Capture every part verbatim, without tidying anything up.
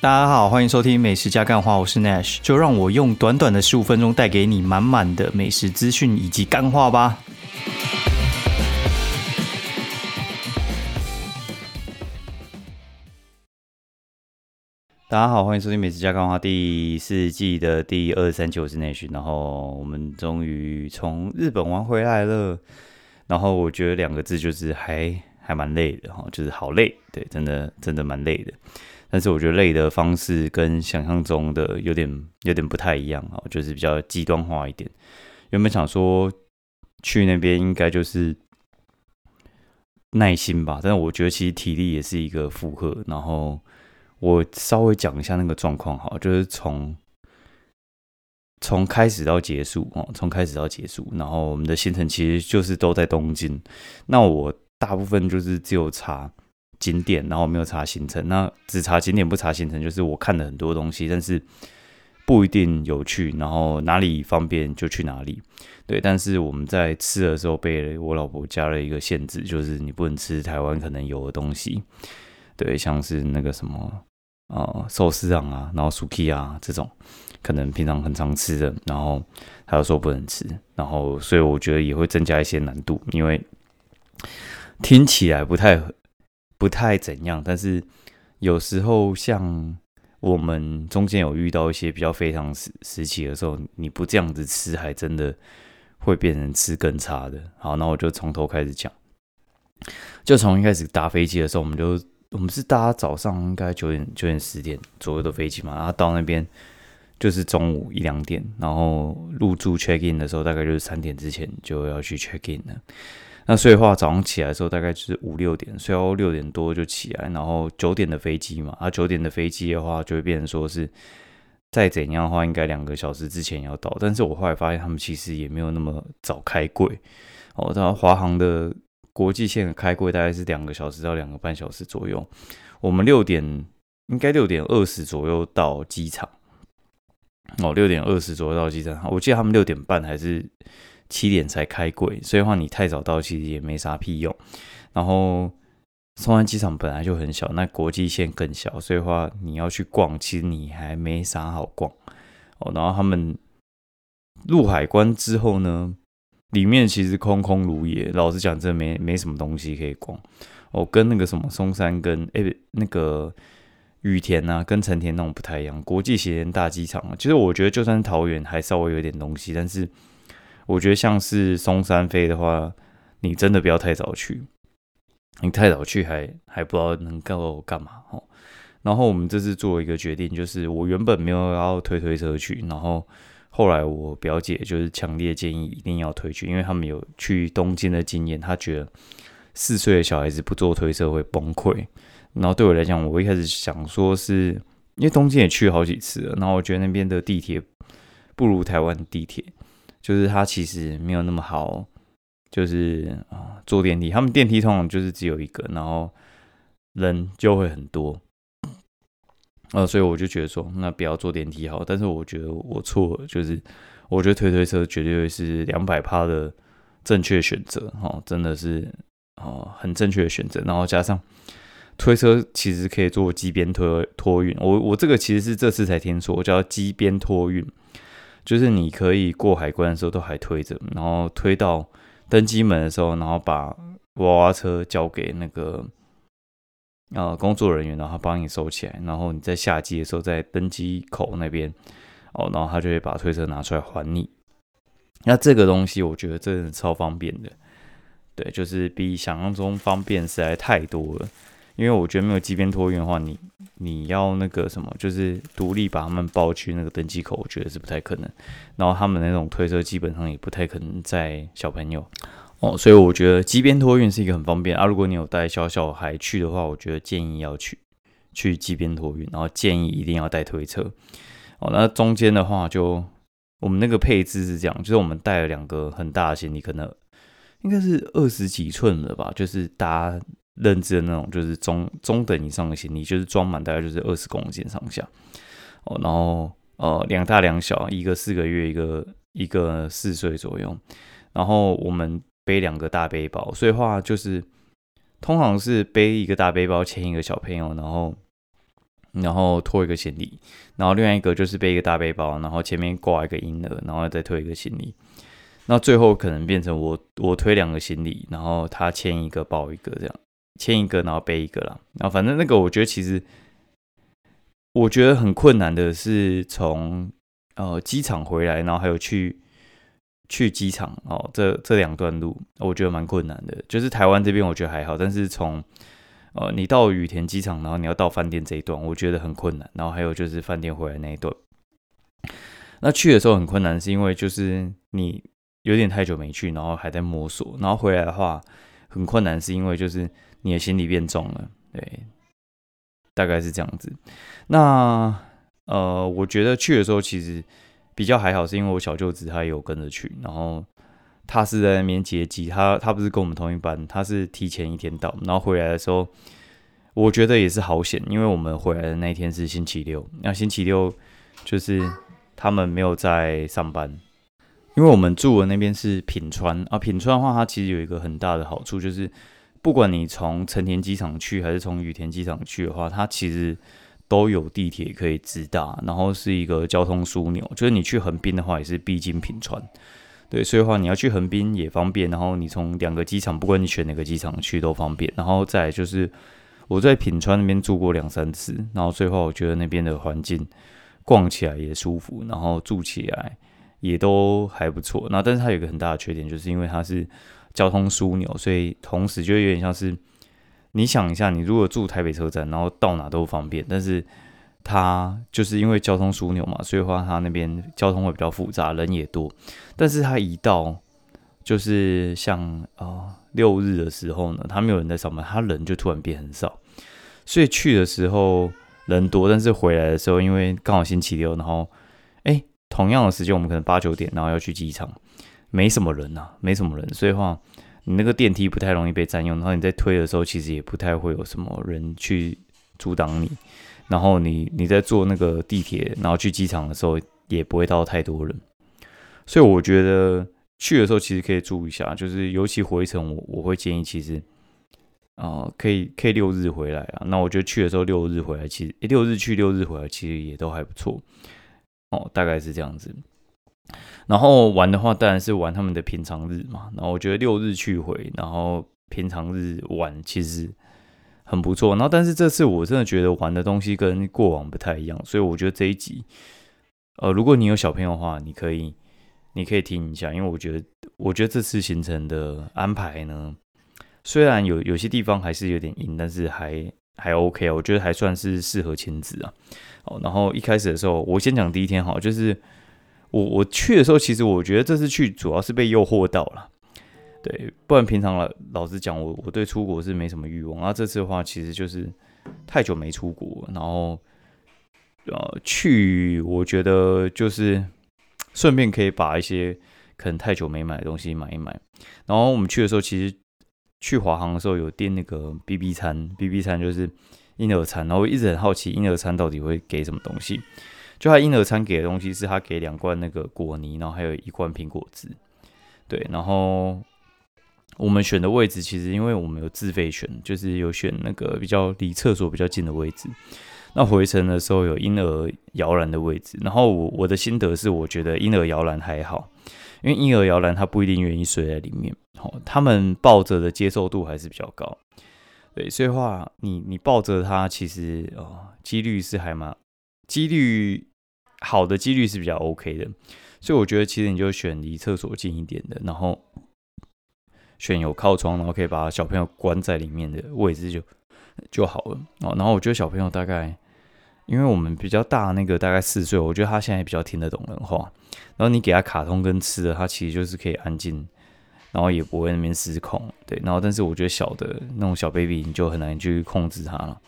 大家好，欢迎收听美食加干话，我是 Nash， 就让我用短短的十五分钟带给你满满的美食资讯以及干话吧。大家好，欢迎收听美食加干话第四季的第二三期，我是 Nash， 然后我们终于从日本玩回来了，然后我觉得两个字就是还还蛮累的，就是好累，对，真的真的蛮累的。但是我觉得累的方式跟想象中的有点有点不太一样，就是比较极端化一点。原本想说去那边应该就是耐心吧，但是我觉得其实体力也是一个负荷。然后我稍微讲一下那个状况哈，就是从从开始到结束哦，从开始到结束，然后我们的行程其实就是都在东京。那我大部分就是只有查景点，然后没有查行程。那只查景点不查行程，就是我看了很多东西，但是不一定有趣，然后哪里方便就去哪里。对，但是我们在吃的时候被我老婆加了一个限制，就是你不能吃台湾可能有的东西。对，像是那个什么呃寿司郎啊，然后 Suki 啊这种，可能平常很常吃的，然后他就说不能吃，然后所以我觉得也会增加一些难度，因为听起来不太。不太怎样，但是有时候像我们中间有遇到一些比较非常时期的时候，你不这样子吃，还真的会变成吃更差的。好，那我就从头开始讲，就从一开始搭飞机的时候，我们就我们是搭早上应该九点九点十点左右的飞机嘛，然后到那边就是中午一两点，然后入住 check in 的时候，大概就是三点之前就要去 check in 了。那所以话早上起来的时候大概就是五六点，所以要六点多就起来，然后九点的飞机嘛，啊九点的飞机的话就会变成说是再怎样的话应该两个小时之前要到，但是我后来发现他们其实也没有那么早开柜哦，然后华航的国际线的开柜大概是两个小时到两个半小时左右，我们六点应该六点二十左右到机场，哦六点二十左右到机场，我记得他们六点半还是。七点才开柜，所以话你太早到其实也没啥屁用。然后松山机场本来就很小，那国际线更小，所以话你要去逛，其实你还没啥好逛。哦，然后他们入海关之后呢，里面其实空空如也，老实讲，真的没没什么东西可以逛。哦，跟那个什么松山跟诶那个羽田啊，跟成田那种不太一样。国际线大机场啊，其实我觉得就算桃园还稍微有点东西，但是。我觉得像是松山飞的话，你真的不要太早去，你太早去还还不知道能够干嘛哦。然后我们这次做一个决定，就是我原本没有要推推车去，然后后来我表姐就是强烈建议一定要推去，因为他们有去东京的经验，她觉得四岁的小孩子不坐推车会崩溃。然后对我来讲，我一开始想说是因为东京也去好几次了，然后我觉得那边的地铁不如台湾地铁。就是它其实没有那么好，就是啊坐电梯，他们电梯通常就是只有一个，然后人就会很多，呃，所以我就觉得说，那不要坐电梯好。但是我觉得我错了，就是我觉得推推车绝对是百分之两百的正确选择，哦，真的是哦很正确的选择。然后加上推车其实可以做机边推托运，我我这个其实是这次才听说，叫机边托运。就是你可以过海关的时候都还推着，然后推到登机门的时候，然后把娃娃车交给那个呃工作人员，然后他帮你收起来，然后你在下机的时候在登机口那边哦，然后他就会把推车拿出来还你。那这个东西我觉得真的超方便的，对，就是比想象中方便实在太多了。因为我觉得没有机边托运的话，你你要那个什么，就是独立把他们包去那个登机口，我觉得是不太可能。然后他们那种推车基本上也不太可能载小朋友哦，所以我觉得机边托运是一个很方便啊。如果你有带小小孩去的话，我觉得建议要去去机边托运，然后建议一定要带推车哦。那中间的话就，就我们那个配置是这样，就是我们带了两个很大的行李，可能应该是二十几寸的吧，就是搭。认知的那种就是中中等以上的行李，就是装满大概就是二十公斤上下哦，然后呃两大两小，一个四个月，一个一个四岁左右，然后我们背两个大背包，所以话就是通常是背一个大背包牵一个小朋友，然后然后拖一个行李，然后另外一个就是背一个大背包，然后前面挂一个婴儿，然后再推一个行李，那最后可能变成我我推两个行李，然后他牵一个抱一个，这样牵一个然后背一个啦。然后反正那个我觉得其实我觉得很困难的是从呃机场回来，然后还有去去机场哦，这这两段路我觉得蛮困难的。就是台湾这边我觉得还好，但是从呃，你到羽田机场，然后你要到饭店这一段，我觉得很困难。然后还有就是饭店回来那一段，那去的时候很困难，是因为就是你有点太久没去，然后还在摸索。然后回来的话很困难，是因为就是你的行李变重了，对，大概是这样子。那呃，我觉得去的时候其实比较还好，是因为我小舅子他也有跟着去，然后他是在那边接机，他他不是跟我们同一班，他是提前一天到，然后回来的时候，我觉得也是好险，因为我们回来的那一天是星期六，那星期六就是他们没有在上班，因为我们住的那边是品川啊，品川的话，它其实有一个很大的好处就是，不管你从成田机场去还是从羽田机场去的话，它其实都有地铁可以直达，然后是一个交通枢纽，就是你去横滨的话也是必经品川。对，所以的话你要去横滨也方便，然后你从两个机场，不管你选哪个机场去都方便。然后再来就是我在品川那边住过两三次，然后所以的话我觉得那边的环境逛起来也舒服，然后住起来也都还不错。然后但是它有一个很大的缺点，就是因为它是交通枢纽，所以同时就有点像是你想一下，你如果住台北车站，然后到哪都方便，但是它就是因为交通枢纽嘛，所以话它那边交通会比较复杂，人也多。但是它一到就是像啊六、呃、日的时候呢，它没有人在上班，它人就突然变很少。所以去的时候人多，但是回来的时候，因为刚好星期六，然后哎、欸、同样的时间我们可能八九点，然后要去机场，没什么人啊，没什么人，所以话你那个电梯不太容易被占用，然后你在推的时候，其实也不太会有什么人去阻挡你。然后你你在坐那个地铁，然后去机场的时候也不会到太多人，所以我觉得去的时候其实可以注意一下，就是尤其回程我我会建议其实，呃，可以可以六日回来啊。那我觉得去的时候六日回来，其实六日去六日回来其实也都还不错，哦，大概是这样子。然后玩的话当然是玩他们的平常日嘛，然后我觉得六日去回，然后平常日玩其实很不错。然后但是这次我真的觉得玩的东西跟过往不太一样，所以我觉得这一集，呃，如果你有小朋友的话，你可以你可以听一下，因为我觉得我觉得这次行程的安排呢，虽然有有些地方还是有点硬，但是还还 OK 啊，我觉得还算是适合亲子啊。好，然后一开始的时候，我先讲第一天好，就是我我去的时候，其实我觉得这次去主要是被诱惑到了。对，不然平常老老实讲，我我对出国是没什么欲望。啊，这次的话，其实就是太久没出国，然后呃，去我觉得就是顺便可以把一些可能太久没买的东西买一买。然后我们去的时候，其实去华航的时候有订那个 B B 餐 ，B B 餐就是婴儿餐。然后我一直很好奇婴儿餐到底会给什么东西。就他婴儿餐给的东西是他给两罐那个果泥，然后还有一罐苹果汁。对，然后我们选的位置，其实因为我们有自费选，就是有选那个比较离厕所比较近的位置。那回程的时候有婴儿摇篮的位置，然后 我, 我的心得是，我觉得婴儿摇篮还好，因为婴儿摇篮他不一定愿意睡在里面，哦，他们抱着的接受度还是比较高。对，所以话你你抱着他，其实哦几率是还蛮几率好的几率是比较 OK 的，所以我觉得其实你就选离厕所近一点的，然后选有靠窗，然后可以把小朋友关在里面的位置就就好了。然后我觉得小朋友大概，因为我们比较大那个大概四岁，我觉得他现在比较听得懂人话。然后你给他卡通跟吃的，他其实就是可以安静，然后也不会那边失控。对，然后但是我觉得小的那种小 baby 你就很难去控制他了。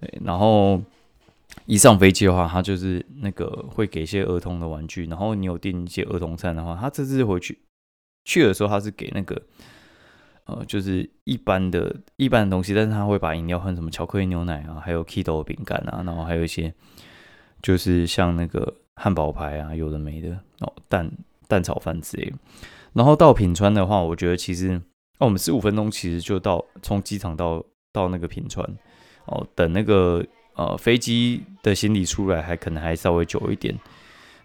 对，然后一上飞机的话，他就是那个会给一些儿童的玩具，然后你有订一些儿童餐的话，他这次回去去的时候，他是给那个呃，就是一般的一般的东西，但是他会把饮料换什么巧克力牛奶啊，还有 Kido 饼干啊，然后还有一些就是像那个汉堡排啊，有的没的，哦，蛋蛋炒饭之类的。然后到品川的话，我觉得其实哦，我们十五分钟其实就到，从机场到到那个品川哦，等那个。呃飞机的行李出来还可能还稍微久一点，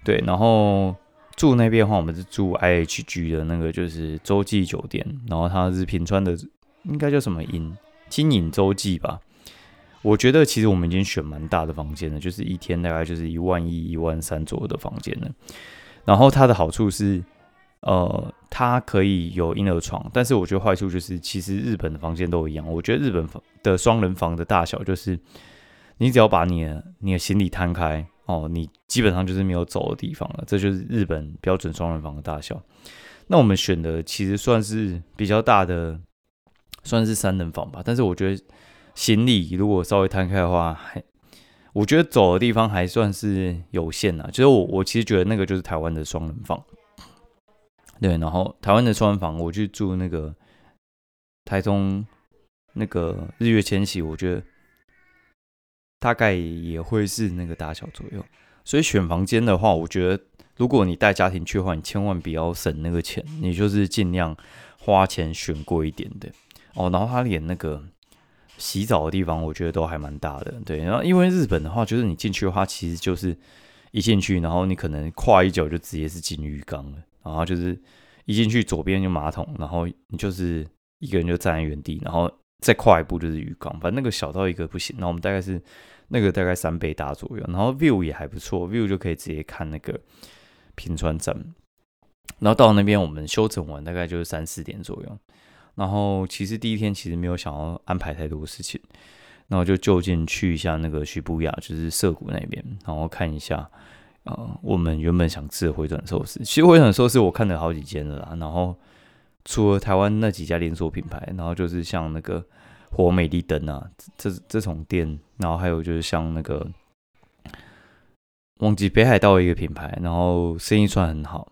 对。然后住那边的话，我们是住 I H G 的那个就是洲际酒店，然后它是平川的，应该叫什么银金银洲际吧。我觉得其实我们已经选蛮大的房间了，就是一天大概就是一万一、一万三左右的房间了。然后它的好处是，呃，它可以有婴儿床，但是我觉得坏处就是，其实日本的房间都一样。我觉得日本的双人房的大小就是，你只要把你的你的行李摊开，哦，你基本上就是没有走的地方了。这就是日本标准双人房的大小。那我们选的其实算是比较大的，算是三人房吧，但是我觉得。行李如果稍微摊开的话，我觉得走的地方还算是有限啦。就是我我其实觉得那个就是台湾的双人房，对。然后台湾的双人房，我去住那个台中那个日月千禧，我觉得大概也会是那个大小左右。所以选房间的话，我觉得如果你带家庭去的话，你千万不要省那个钱，你就是尽量花钱选贵一点的哦。然后他连那个。洗澡的地方我觉得都还蛮大的，对。然后因为日本的话，就是你进去的话，其实就是一进去，然后你可能跨一脚就直接是进浴缸了，然后就是一进去左边就马桶，然后你就是一个人就站在原地，然后再跨一步就是浴缸，反正那个小到一个不行。然后我们大概是那个大概三倍大左右，然后 view 也还不错 ，view 就可以直接看那个平川站。然后到那边我们休整完大概就是三四点左右。然后其实第一天其实没有想要安排太多事情，然后就就近去一下那个徐步亚，就是涩谷那边，然后看一下，呃，我们原本想吃的回转寿司。其实回转寿司我看了好几间了啦，然后除了台湾那几家连锁品牌，然后就是像那个活美丽灯啊，这这种店，然后还有就是像那个忘记北海道的一个品牌，然后生意算很好。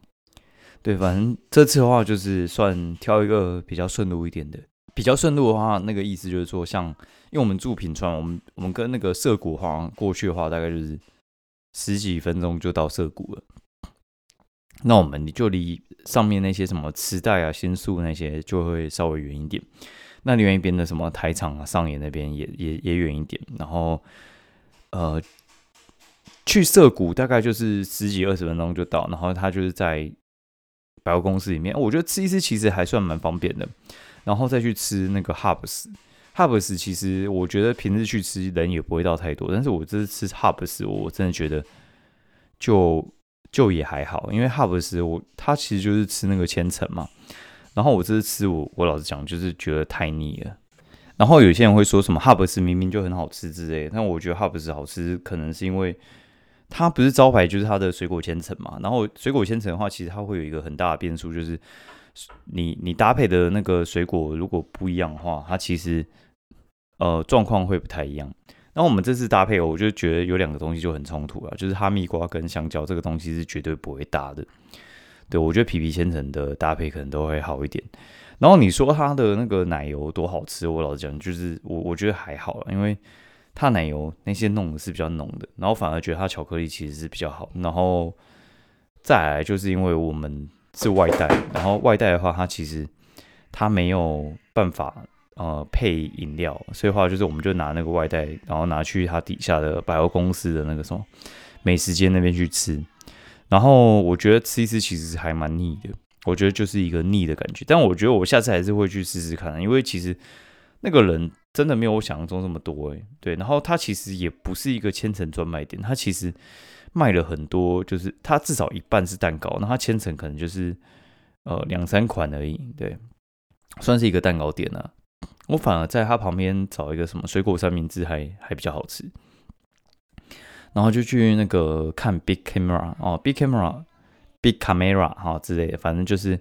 对，反正这次的话就是算挑一个比较顺路一点的。比较顺路的话，那个意思就是说，像因为我们住品川，我们我们跟那个涩谷话过去的话，大概就是十几分钟就到涩谷了。那我们就离上面那些什么池袋啊、新宿那些就会稍微远一点。那另外一边的什么台场啊、上野那边也也也远一点。然后呃，去涩谷大概就是十几二十分钟就到，然后它就是在。百货公司里面，我觉得吃一吃其实还算蛮方便的，然后再去吃那个 Harbs。Harbs 其实我觉得平日去吃人也不会到太多，但是我这次吃 Harbs 我真的觉得就就也还好，因为 Harbs 我它其实就是吃那个千层嘛。然后我这次吃我我老实讲就是觉得太腻了。然后有些人会说什么 Harbs 明明就很好吃之类的，但我觉得 Harbs 好吃可能是因为。它不是招牌就是它的水果千层嘛，然后水果千层的话，其实它会有一个很大的变数，就是你你搭配的那个水果如果不一样的话，它其实呃状况会不太一样。那我们这次搭配，我就觉得有两个东西就很冲突了，就是哈密瓜跟香蕉这个东西是绝对不会搭的。对，我觉得皮皮千层的搭配可能都会好一点。然后你说它的那个奶油多好吃，我老实讲，就是我我觉得还好啦，因为。它奶油那些弄的是比较浓的，然后反而觉得它巧克力其实是比较好。然后再来就是因为我们是外带，然后外带的话，它其实它没有办法呃配饮料，所以的话就是我们就拿那个外带，然后拿去它底下的百货公司的那个什么美食街那边去吃。然后我觉得吃一吃其实还蛮腻的，我觉得就是一个腻的感觉。但我觉得我下次还是会去试试看，因为其实那个人。真的没有我想象中这么多哎，对，然后它其实也不是一个千层专卖店，它其实卖了很多，就是它至少一半是蛋糕，那它千层可能就是呃两三款而已，对，算是一个蛋糕店啊。我反而在它旁边找一个什么水果三明治还还比较好吃，然后就去那个看 Big Camera 哦 ，Big Camera、Big Camera 哈、哦、之类的，反正就是。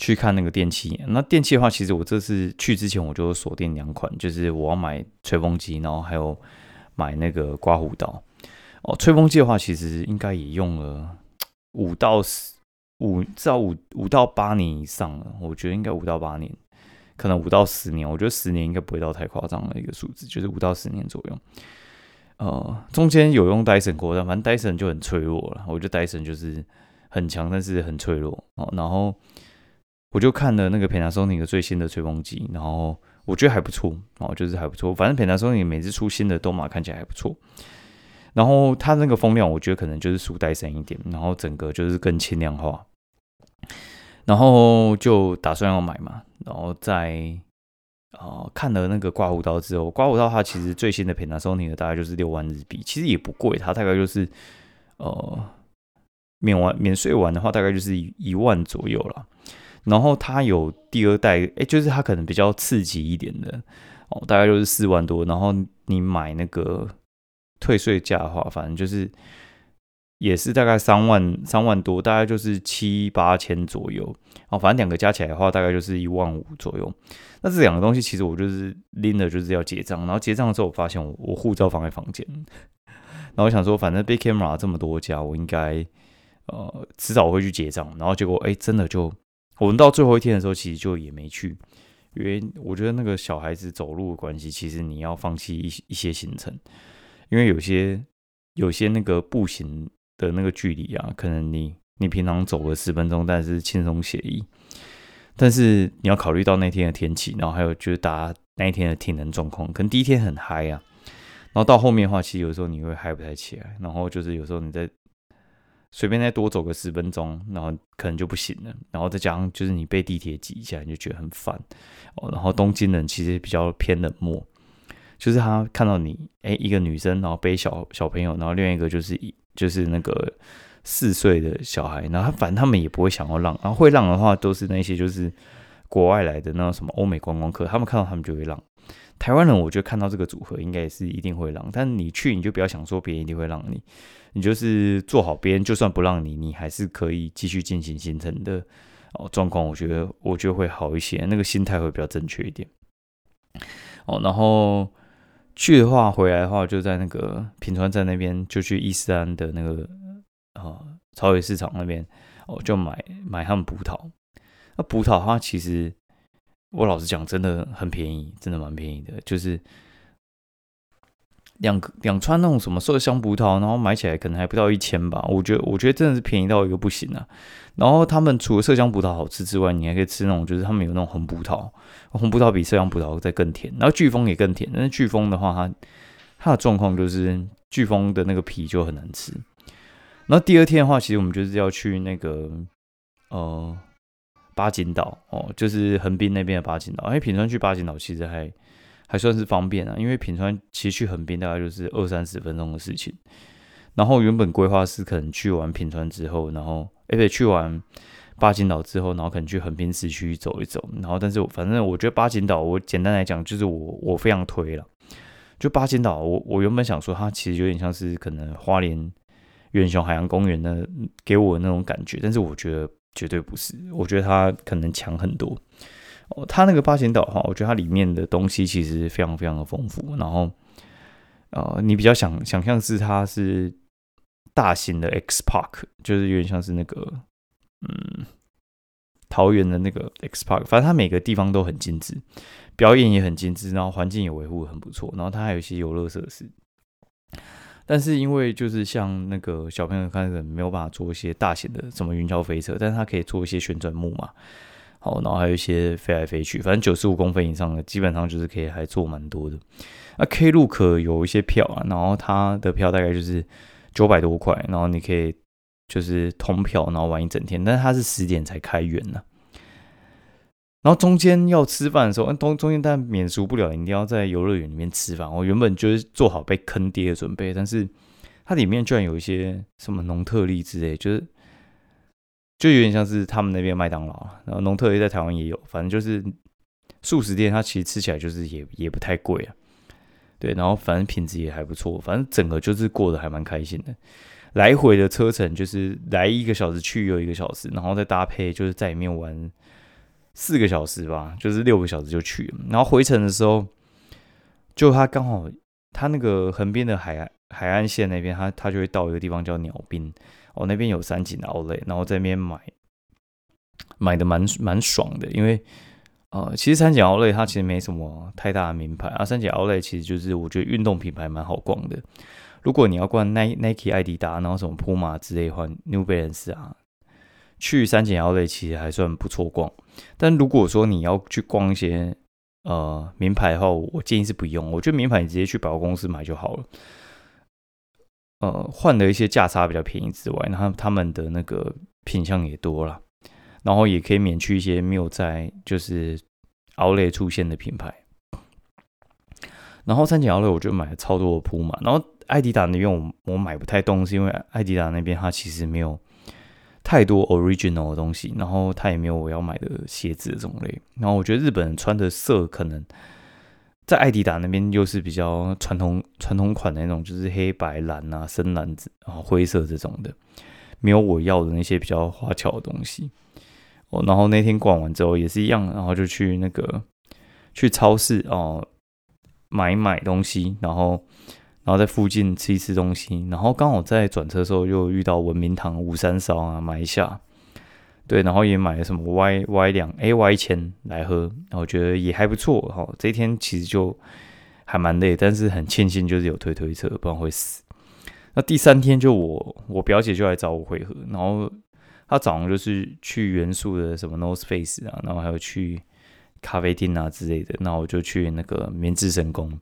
去看那个电器，那电器的话，其实我这次去之前我就锁定两款，就是我要买吹风机，然后还有买那个刮胡刀。哦，吹风机的话，其实应该也用了五到五，至少五五到八年以上了，我觉得应该五到八年，可能五到十年，我觉得十年应该不会到太夸张的一个数字，就是五到十年左右。呃，中间有用 Dyson 过，但反正 Dyson 就很脆弱了，我觉得 Dyson 就是很强，但是很脆弱。哦，然后。我就看了那个 Panasonic 最新的吹风机，然后我觉得还不错哦，就是还不错。反正 Panasonic 每次出新的都嘛看起来还不错。然后它那个风量，我觉得可能就是束带深一点，然后整个就是更轻量化。然后就打算要买嘛，然后在呃看了那个刮胡刀之后，刮胡刀它其实最新的 Panasonic 大概就是六万日币，其实也不贵，它大概就是呃免完免税完的话，大概就是一万左右啦。然后它有第二代，哎，就是它可能比较刺激一点的哦，大概就是四万多。然后你买那个退税价的话，反正就是也是大概三万三万多，大概就是七八千左右哦。反正两个加起来的话，大概就是一万五左右。那这两个东西其实我就是拎了就是要结账，然后结账的时候我发现我我护照放在房间，然后我想说反正Big Camera 这么多家，我应该呃迟早我会去结账。然后结果哎，真的就。我们到最后一天的时候，其实就也没去，因为我觉得那个小孩子走路的关系，其实你要放弃一一些行程，因为有些有些那个步行的那个距离啊，可能你你平常走了十分钟，但是轻松惬意，但是你要考虑到那天的天气，然后还有就是大家那一天的体能状况，可能第一天很嗨啊，然后到后面的话，其实有时候你会嗨不太起来，然后就是有时候你在。随便再多走个十分钟，然后可能就不行了。然后再加上就是你被地铁挤一下，你就觉得很烦、哦。然后东京人其实比较偏冷漠，就是他看到你，哎、欸，一个女生，然后背小小朋友，然后另外一个就是就是那个四岁的小孩，然后反正他们也不会想要让，然后会让的话都是那些就是国外来的那什么欧美观光客，他们看到他们就会让。台湾人我觉得看到这个组合应该也是一定会让，但你去你就不要想说别人一定会让你，你就是做好别人就算不让你，你还是可以继续进行行程的哦状况，我觉得我觉得会好一些，那个心态会比较正确一点。哦，然后去的话回来的话就在那个品川站那边，就去伊势丹的那个啊超级市场那边哦，就买买他们葡萄。那葡萄的话其实。我老实讲，真的很便宜，真的蛮便宜的。就是两两串那种什么麝香葡萄，然后买起来可能还不到一千吧。我觉得，我觉得真的是便宜到一个不行啊。然后他们除了麝香葡萄好吃之外，你还可以吃那种，就是他们有那种红葡萄，红葡萄比麝香葡萄再更甜。然后巨峰也更甜，但是巨峰的话它，它它的状况就是巨峰的那个皮就很难吃。然后第二天的话，其实我们就是要去那个呃。八景岛哦，就是横滨那边的八景岛。哎、欸，品川去八景岛其实还还算是方便啊，因为品川其实去横滨大概就是二三十分钟的事情。然后原本规划是可能去完品川之后，然后哎不、欸、去完八景岛之后，然后可能去横滨市区走一走。然后但是我反正我觉得八景岛，我简单来讲就是我我非常推了。就八景岛，我我原本想说它其实有点像是可能花莲远雄海洋公园的给我的那种感觉，但是我觉得。绝对不是，我觉得它可能强很多。哦，它那个八仙岛哈，我觉得它里面的东西其实非常非常的丰富。然后，呃，你比较想想象是它是大型的 X Park， 就是有点像是那个嗯桃园的那个 X Park。反正它每个地方都很精致，表演也很精致，然后环境也维护很不错，然后它还有一些游乐设施。但是因为就是像那个小朋友看着没有办法做一些大型的什么云霄飞车，但是他可以做一些旋转木马，好，然后还有一些飞来飞去，反正九十五公分以上的基本上就是可以还做蛮多的。那 Klook 有一些票啊，然后它的票大概就是九百多块，然后你可以就是通票，然后玩一整天，但是它是十点才开园呢、啊。然后中间要吃饭的时候，中中间但免俗不了，你一定要在游乐园里面吃饭。我原本就是做好被坑爹的准备，但是它里面居然有一些什么农特利之类，就是就有点像是他们那边麦当劳，然后农特利在台湾也有，反正就是素食店，它其实吃起来就是也也不太贵啊，对，然后反正品质也还不错，反正整个就是过得还蛮开心的。来回的车程就是来一个小时去又一个小时，然后再搭配就是在里面玩。四个小时吧，就是六个小时就去了。然后回程的时候，就他刚好他那个横滨的海海岸线那边，他他就会到一个地方叫鸟滨哦，那边有三井的 Outlet， 然后在那边买买的蛮蛮爽的，因为呃，其实三井 Outlet 它其实没什么太大的名牌啊，三井 Outlet 其实就是我觉得运动品牌蛮好逛的。如果你要逛 Nike、艾迪达，然后什么 Puma 之类的话 ，New Balance 啊。去三井 Outlet 其实还算不错逛，但如果说你要去逛一些呃名牌的话，我建议是不用。我觉得名牌你直接去百货公司买就好了。呃，换了一些价差比较便宜之外，然后他们的那个品项也多了，然后也可以免去一些没有在就是Outlet出现的品牌。然后三井Outlet我就买了超多的铺嘛，然后艾迪达那边 我, 我买不太动，是因为艾迪达那边它其实没有太多 original 的东西，然后它也没有我要买的鞋子的种类。然后我觉得日本人穿的色可能在艾迪达那边又是比较传统传统款的那种，就是黑白蓝啊、深蓝啊、灰色这种的，没有我要的那些比较花俏的东西。哦，然后那天逛完之后也是一样，然后就去那个去超市哦买买东西，然后然后在附近吃一吃东西，然后刚好在转车的时候又遇到文明堂五三烧啊，买一下，对，然后也买了什么 Y Y 两 A Y 钱来喝，然后我觉得也还不错。哦，这一天其实就还蛮累，但是很庆幸就是有推推车，不然会死。那第三天就我我表姐就来找我会合，然后他早上就是去元素的什么 North Face 啊，然后还有去咖啡厅啊之类的。那我就去那个明治神宫，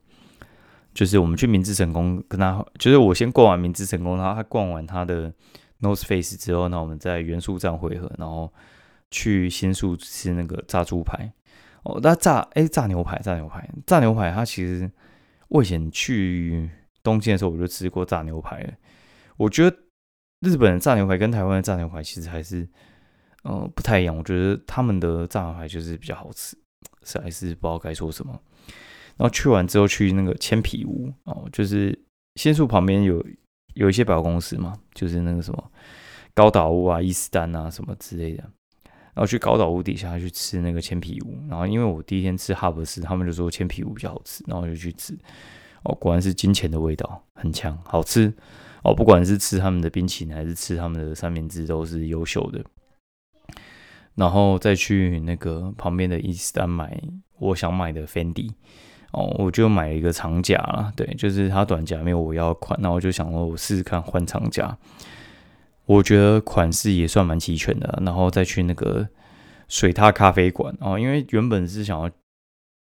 就是我们去明治神宫跟他，就是我先逛完明治神宫，然后他逛完他的 North Face 之后，那我们在元素站汇合，然后去新宿吃那个炸猪排。哦，那炸哎、欸、炸牛排，炸牛排，炸牛排，它其实我以前去东京的时候我就吃过炸牛排了，我觉得日本的炸牛排跟台湾的炸牛排其实还是，呃，不太一样。我觉得他们的炸牛排就是比较好吃，实在是不知道该说什么。然后去完之后去那个千皮屋哦，就是新宿旁边有有一些百货公司嘛，就是那个什么高岛屋啊、伊势丹啊什么之类的。然后去高岛屋底下去吃那个千皮屋，然后因为我第一天吃哈伯斯，他们就说千皮屋比较好吃，然后我就去吃。哦，果然是金钱的味道，很强，好吃。哦，不管是吃他们的冰淇淋还是吃他们的三明治，都是优秀的。然后再去那个旁边的伊势丹买我想买的 Fendi， 哦，我就买了一个长夹啦，对，就是它短夹没有我要的款，那我就想说我试试看换长夹。我觉得款式也算蛮齐全的。然后再去那个水獭咖啡馆，哦，因为原本是想要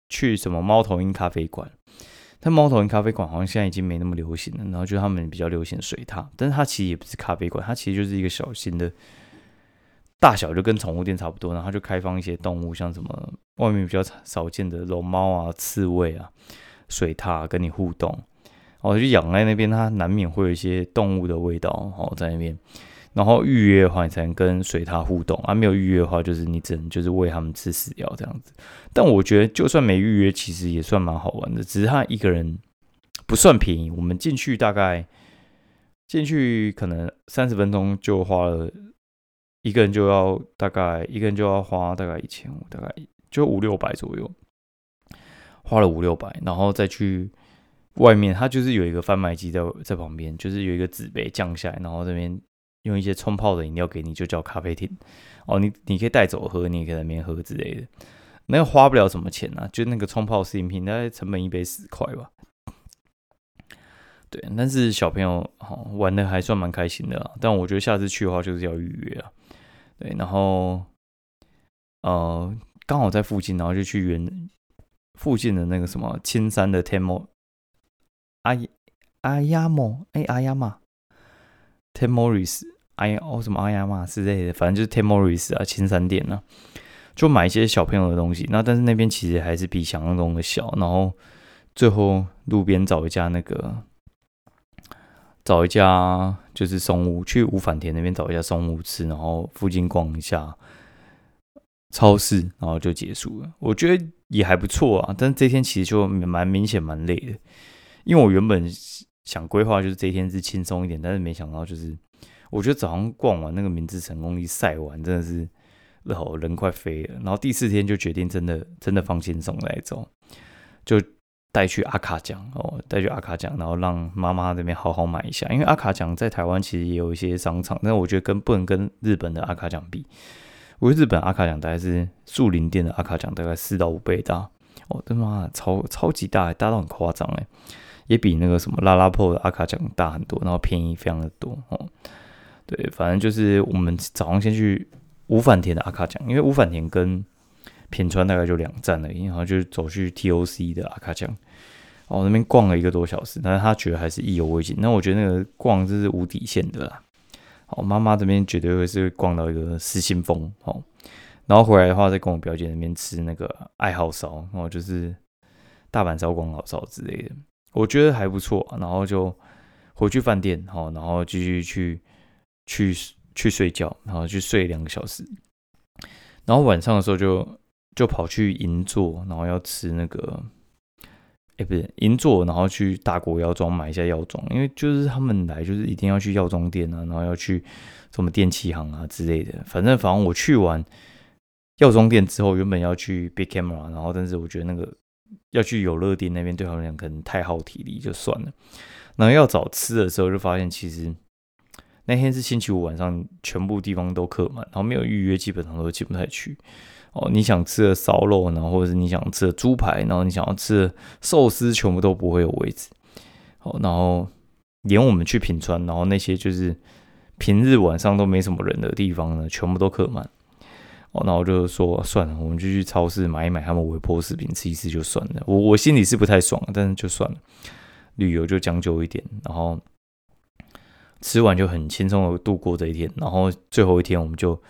去什么猫头鹰咖啡馆。但猫头鹰咖啡馆好像现在已经没那么流行了，然后就他们比较流行水獭，但是它其实也不是咖啡馆，它其实就是一个小型的，大小就跟宠物店差不多，然后它就开放一些动物，像什么外面比较少见的龙猫啊、刺猬啊、水獭跟你互动，然后就养在那边，它难免会有一些动物的味道，然后在那边，然后预约的话你才能跟水獭互动啊，没有预约的话就是你只能就是喂他们吃饲料这样子。但我觉得就算没预约其实也算蛮好玩的，只是他一个人不算便宜，我们进去大概进去可能三十分钟就花了，一个人就要大概一个人就要花大概一千五百，大概就五六百左右，花了五六百，然后再去外面他就是有一个贩卖机在在旁边，就是有一个纸杯降下来，然后这边用一些冲泡的饮料给你，就叫咖啡厅哦，你你可以带走喝，你也可以在那边喝之类的，那个花不了什么钱啊，就那个冲泡式饮品大概成本一杯十块吧，对，但是小朋友、哦、玩的还算蛮开心的啦，但我觉得下次去的话就是要预约啊，对，然后呃刚好在附近，然后就去原附近的那个什么青山的天猫阿阿亚莫哎阿亚嘛。Ten Morris， 哎哦什么哎呀嘛之类的，反正就是 Ten Morris 啊，青山店啊，就买一些小朋友的东西。那但是那边其实还是比想象中的小。然后最后路边找一家那个，找一家就是松屋，去五反田那边找一家松屋吃，然后附近逛一下超市，然后就结束了。我觉得也还不错啊，但是这天其实就蛮明显蛮累的，因为我原本想规划就是这一天是轻松一点，但是没想到就是，我觉得早上逛完那个明治神宫一晒完，真的是哦人快飞了。然后第四天就决定真的真的放轻松来走，就带去阿卡奖哦，带去阿卡奖，然后让妈妈那边好好买一下，因为阿卡奖在台湾其实也有一些商场，但我觉得跟不能跟日本的阿卡奖比，我觉得日本阿卡奖大概是树林店的阿卡奖大概四到五倍大哦，他妈超超级大，大到很夸张哎。也比那个什么拉拉破的阿卡奖大很多，然后便宜非常的多哦。对，反正就是我们早上先去五反田的阿卡奖，因为五反田跟品川大概就两站而已，然后就走去 T O C 的阿卡江，哦，那边逛了一个多小时，但是他觉得还是意犹未尽。那我觉得那个逛这是无底线的啦。好，妈妈这边绝对会是逛到一个失心疯，好、哦，然后回来的话再跟我表姐那边吃那个爱好烧，然、哦、后就是大阪烧、广岛烧之类的，我觉得还不错、啊。然后就回去饭店，好、哦，然后继续去去去睡觉，然后去睡两个小时。然后晚上的时候就就跑去银座，然后要吃那个，哎不是银座，然后去大国药妆买一下药妆，因为就是他们来就是一定要去药妆店啊，然后要去什么电器行啊之类的。反正反正我去完药妆店之后，原本要去 Big Camera， 然后但是我觉得那个要去有乐町那边对他们俩可能太耗体力，就算了。然后要找吃的时候就发现其实。那天是星期五晚上，全部地方都客满，然后没有预约，基本上都进不太去。哦，你想吃的烧肉，然后或者是你想吃的猪排，然后你想要吃的寿司，全部都不会有位置。好，然后连我们去品川，然后那些就是平日晚上都没什么人的地方呢，全部都客满。哦，然后我就说算了，我们就去超市买一买他们微波食品吃一吃就算了。我我心里是不太爽，但是就算了，旅游就将就一点，然后。吃完就很轻松的度过这一天，然后最后一天我们就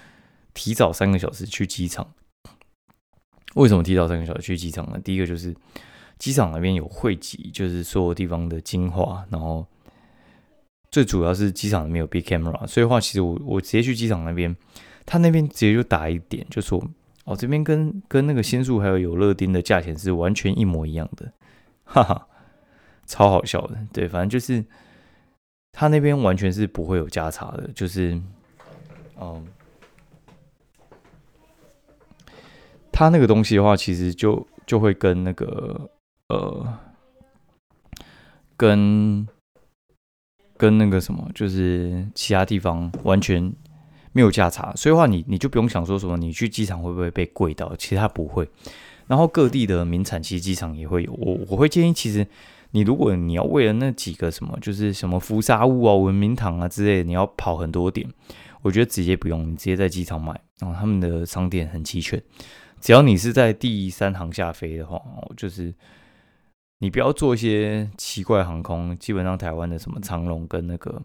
提早三个小时去机场。为什么提早三个小时去机场呢？第一个就是机场那边有汇集，就是所有地方的精华，然后最主要是机场那边有 Big Camera， 所以的话其实 我, 我直接去机场那边，他那边直接就打一点，就说哦这边跟跟那个新宿还有有乐町的价钱是完全一模一样的，哈哈，超好笑的。对，反正就是。他那边完全是不会有加差的，就是，嗯，他那个东西的话，其实就就会跟那个呃，跟跟那个什么，就是其他地方完全没有加差，所以的话你你就不用想说什么，你去机场会不会被贵到，其实他不会。然后各地的名产，其实机场也会有，我我会建议其实。你如果你要为了那几个什么，就是什么福沙屋啊、文明堂啊之类的，你要跑很多点，我觉得直接不用，你直接在机场买，然后他们的商店很齐全。只要你是在第三航下飞的话，就是你不要做一些奇怪航空，基本上台湾的什么长荣跟那个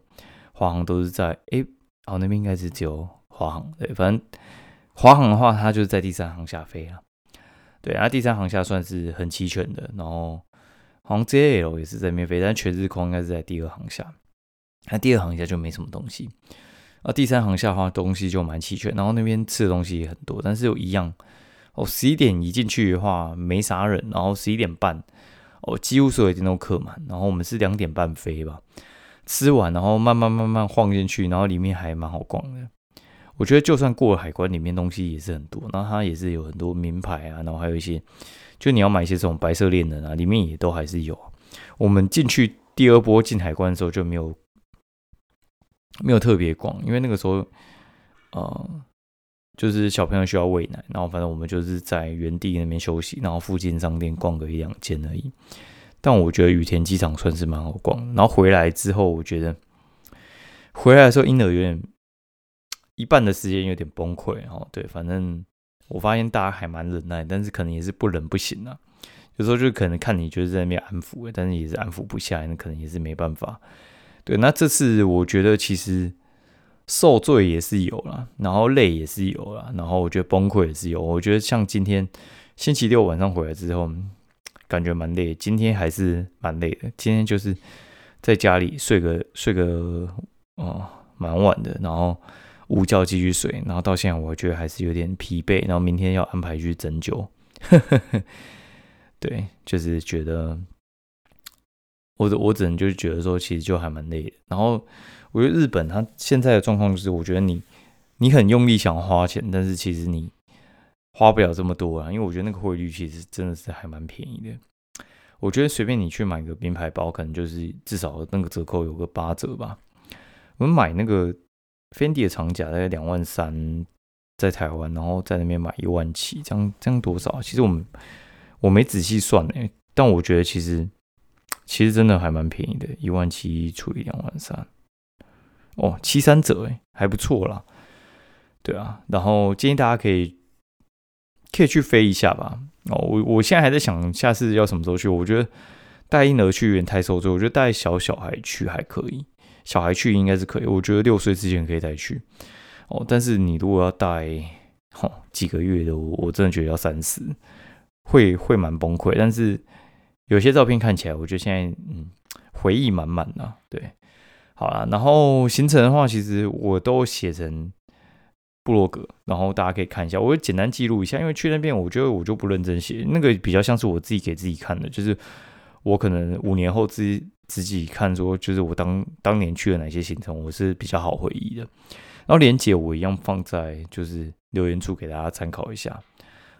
华航都是在，哎、欸，哦那边应该是只有华航，对，反正华航的话，它就是在第三航下飞啊，对，它、啊、第三航下算是很齐全的，然后。好像 J L 也是在那边飞，但全日空应该是在第二航下。那、啊、第二航下就没什么东西。那、啊、第三航下的话，东西就蛮齐全。然后那边吃的东西也很多，但是又一样。哦，十一点一进去的话没啥人，然后十一点半，哦，几乎所有店都客满。然后我们是两点半飞吧，吃完然后慢慢慢慢晃进去，然后里面还蛮好逛的。我觉得就算过了海关，里面东西也是很多。然后它也是有很多名牌啊，然后还有一些。就你要买一些这种白色恋人啊，里面也都还是有、啊。我们进去第二波进海关的时候就没有没有特别逛，因为那个时候，呃，就是小朋友需要喂奶，然后反正我们就是在原地那边休息，然后附近商店逛个一两间而已。但我觉得羽田机场算是蛮好逛的。然后回来之后，我觉得回来的时候婴儿有点一半的时间有点崩溃哦。对，反正。我发现大家还蛮忍耐，但是可能也是不忍不行啊。有时候就可能看你就是在那边安抚，但是也是安抚不下来，那可能也是没办法。对，那这次我觉得其实受罪也是有啦，然后累也是有啦，然后我觉得崩溃也是有。我觉得像今天星期六晚上回来之后，感觉蛮累，今天还是蛮累的。今天就是在家里睡个睡个哦，蛮晚的，然后。午觉继续睡，然后到现在我觉得还是有点疲惫，然后明天要安排去针灸。对，就是觉得我我只能就是觉得说，其实就还蛮累的。然后我觉得日本它现在的状况就是，我觉得你你很用力想花钱，但是其实你花不了这么多啊，因为我觉得那个汇率其实真的是还蛮便宜的。我觉得随便你去买个名牌包，可能就是至少那个折扣有个八折吧。我们买那个。Fendi 的长甲大概两万三，在台湾，然后在那边买一万七，这样这样多少？其实我们我没仔细算哎、欸，但我觉得其实其实真的还蛮便宜的，一万七除以两万三，哦，七三折哎、欸，还不错啦。对啊，然后建议大家可以可以去飞一下吧。哦，我我现在还在想下次要什么时候去。我觉得带婴儿去有点太受罪，我觉得带小小孩去还可以，小孩去应该是可以。我觉得六岁之前可以带去。哦，但是你如果要带哦几个月的，我我真的觉得要三十，会会蛮崩溃。但是有些照片看起来，我觉得现在嗯回忆满满的。对，好啦，然后行程的话，其实我都写成部落格，然后大家可以看一下，我会简单记录一下，因为去那边我觉得我就不认真写，那个比较像是我自己给自己看的，就是我可能五年后自己自己看说，就是我当当年去了哪些行程，我是比较好回忆的。然后连结我一样放在就是留言处给大家参考一下。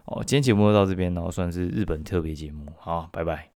哦，今天节目就到这边，然后算是日本特别节目，好，拜拜。